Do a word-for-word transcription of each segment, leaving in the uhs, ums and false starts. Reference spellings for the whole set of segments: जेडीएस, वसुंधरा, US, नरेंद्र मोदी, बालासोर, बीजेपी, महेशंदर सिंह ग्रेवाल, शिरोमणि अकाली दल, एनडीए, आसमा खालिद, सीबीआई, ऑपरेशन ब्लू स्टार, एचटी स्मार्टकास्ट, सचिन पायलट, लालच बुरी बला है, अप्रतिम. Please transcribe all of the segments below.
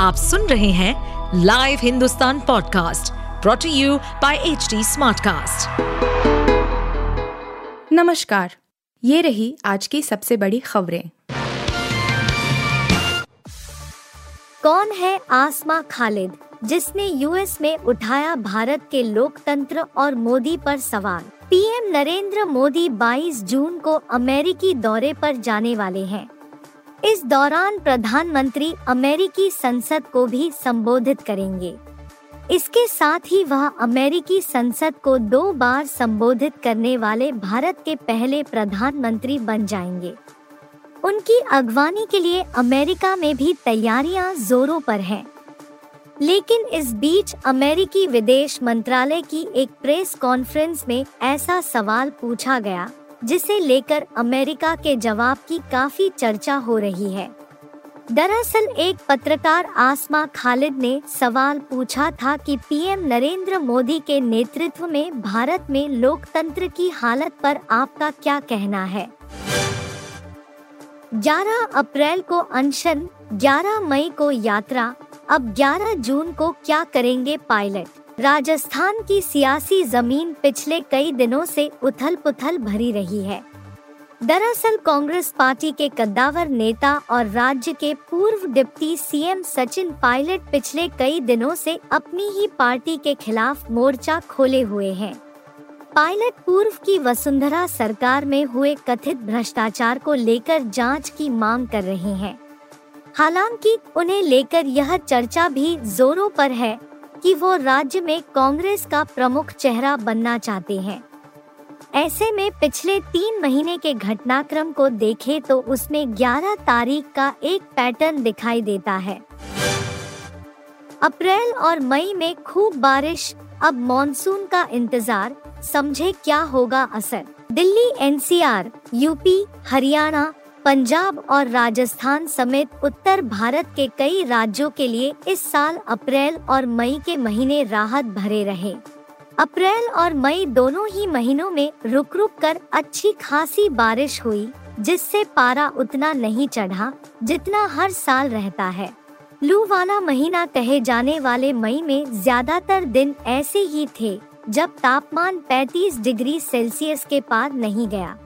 आप सुन रहे हैं live Hindustan podcast brought to you by एचटी स्मार्टकास्ट। नमस्कार, ये रही आज की सबसे बड़ी खबरें। कौन है आसमा खालिद, जिसने यूएस में उठाया भारत के लोकतंत्र और मोदी पर सवाल। पीएम नरेंद्र मोदी बाईस जून को अमेरिकी दौरे पर जाने वाले हैं। इस दौरान प्रधानमंत्री अमेरिकी संसद को भी संबोधित करेंगे। इसके साथ ही वह अमेरिकी संसद को दो बार संबोधित करने वाले भारत के पहले प्रधानमंत्री बन जाएंगे। उनकी अगवानी के लिए अमेरिका में भी तैयारियां जोरों पर हैं। लेकिन इस बीच अमेरिकी विदेश मंत्रालय की एक प्रेस कॉन्फ्रेंस में ऐसा सवाल पूछा गया, जिसे लेकर अमेरिका के जवाब की काफी चर्चा हो रही है। दरअसल एक पत्रकार आसमा खालिद ने सवाल पूछा था कि पीएम नरेंद्र मोदी के नेतृत्व में भारत में लोकतंत्र की हालत पर आपका क्या कहना है। ग्यारह अप्रैल को अनशन, ग्यारह मई को यात्रा, अब ग्यारह जून को क्या करेंगे पायलट। राजस्थान की सियासी जमीन पिछले कई दिनों से उथल-पुथल भरी रही है। दरअसल कांग्रेस पार्टी के कद्दावर नेता और राज्य के पूर्व डिप्टी सीएम सचिन पायलट पिछले कई दिनों से अपनी ही पार्टी के खिलाफ मोर्चा खोले हुए हैं। पायलट पूर्व की वसुंधरा सरकार में हुए कथित भ्रष्टाचार को लेकर जांच की मांग कर रहे हैं। हालांकि उन्हें लेकर यह चर्चा भी जोरों पर है कि वो राज्य में कांग्रेस का प्रमुख चेहरा बनना चाहते हैं। ऐसे में पिछले तीन महीने के घटनाक्रम को देखें तो उसमें ग्यारह तारीख का एक पैटर्न दिखाई देता है। अप्रैल और मई में खूब बारिश, अब मॉनसून का इंतजार, समझे क्या होगा असर। दिल्ली एनसीआर, यूपी, हरियाणा, पंजाब और राजस्थान समेत उत्तर भारत के कई राज्यों के लिए इस साल अप्रैल और मई के महीने राहत भरे रहे। अप्रैल और मई दोनों ही महीनों में रुक रुक कर अच्छी खासी बारिश हुई, जिससे पारा उतना नहीं चढ़ा जितना हर साल रहता है। लू वाला महीना कहे जाने वाले मई में ज्यादातर दिन ऐसे ही थे, जब तापमान पैंतीस डिग्री सेल्सियस के पार नहीं गया।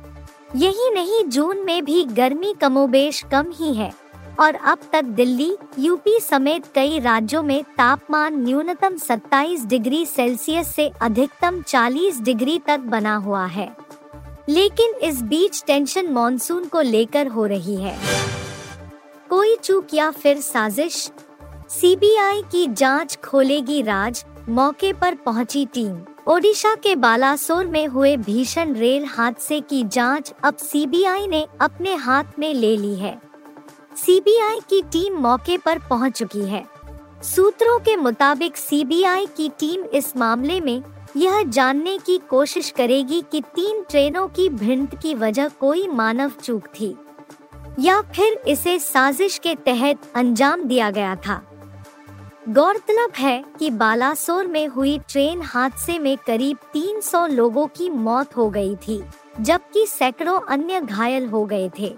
यही नहीं, जून में भी गर्मी कमोबेश कम ही है और अब तक दिल्ली, यूपी समेत कई राज्यों में तापमान न्यूनतम सत्ताईस डिग्री सेल्सियस से अधिकतम चालीस डिग्री तक बना हुआ है। लेकिन इस बीच टेंशन मॉनसून को लेकर हो रही है। कोई चूक या फिर साजिश, सीबीआई की जांच खोलेगी राज, मौके पर पहुंची टीम। ओडिशा के बालासोर में हुए भीषण रेल हादसे की जांच अब सीबीआई ने अपने हाथ में ले ली है। सीबीआई की टीम मौके पर पहुंच चुकी है। सूत्रों के मुताबिक सीबीआई की टीम इस मामले में यह जानने की कोशिश करेगी कि तीन ट्रेनों की भिड़ंत की वजह कोई मानव चूक थी या फिर इसे साजिश के तहत अंजाम दिया गया था। गौरतलब है कि बालासोर में हुई ट्रेन हादसे में करीब तीन सौ लोगों की मौत हो गई थी, जबकि सैकड़ों अन्य घायल हो गए थे।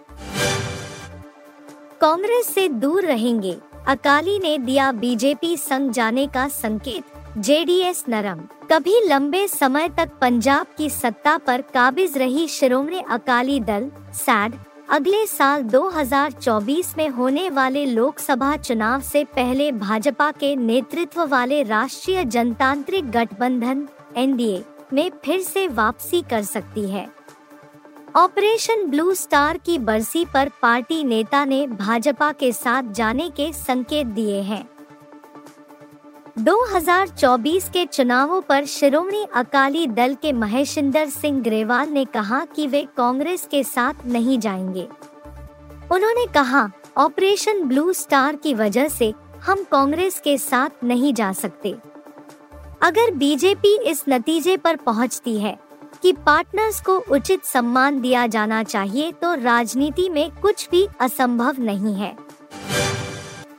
कांग्रेस से दूर रहेंगे, अकाली ने दिया बीजेपी संग जाने का संकेत, जेडीएस नरम। कभी लंबे समय तक पंजाब की सत्ता पर काबिज रही शिरोमणि अकाली दल सैड अगले साल दो हज़ार चौबीस में होने वाले लोकसभा चुनाव से पहले भाजपा के नेतृत्व वाले राष्ट्रीय जनतांत्रिक गठबंधन एनडीए में फिर से वापसी कर सकती है। ऑपरेशन ब्लू स्टार की बरसी पर पार्टी नेता ने भाजपा के साथ जाने के संकेत दिए हैं। दो हज़ार चौबीस के चुनावों पर शिरोमणि अकाली दल के महेशंदर सिंह ग्रेवाल ने कहा कि वे कांग्रेस के साथ नहीं जाएंगे। उन्होंने कहा, ऑपरेशन ब्लू स्टार की वजह से हम कांग्रेस के साथ नहीं जा सकते। अगर बीजेपी इस नतीजे पर पहुंचती है कि पार्टनर्स को उचित सम्मान दिया जाना चाहिए, तो राजनीति में कुछ भी असंभव नहीं है।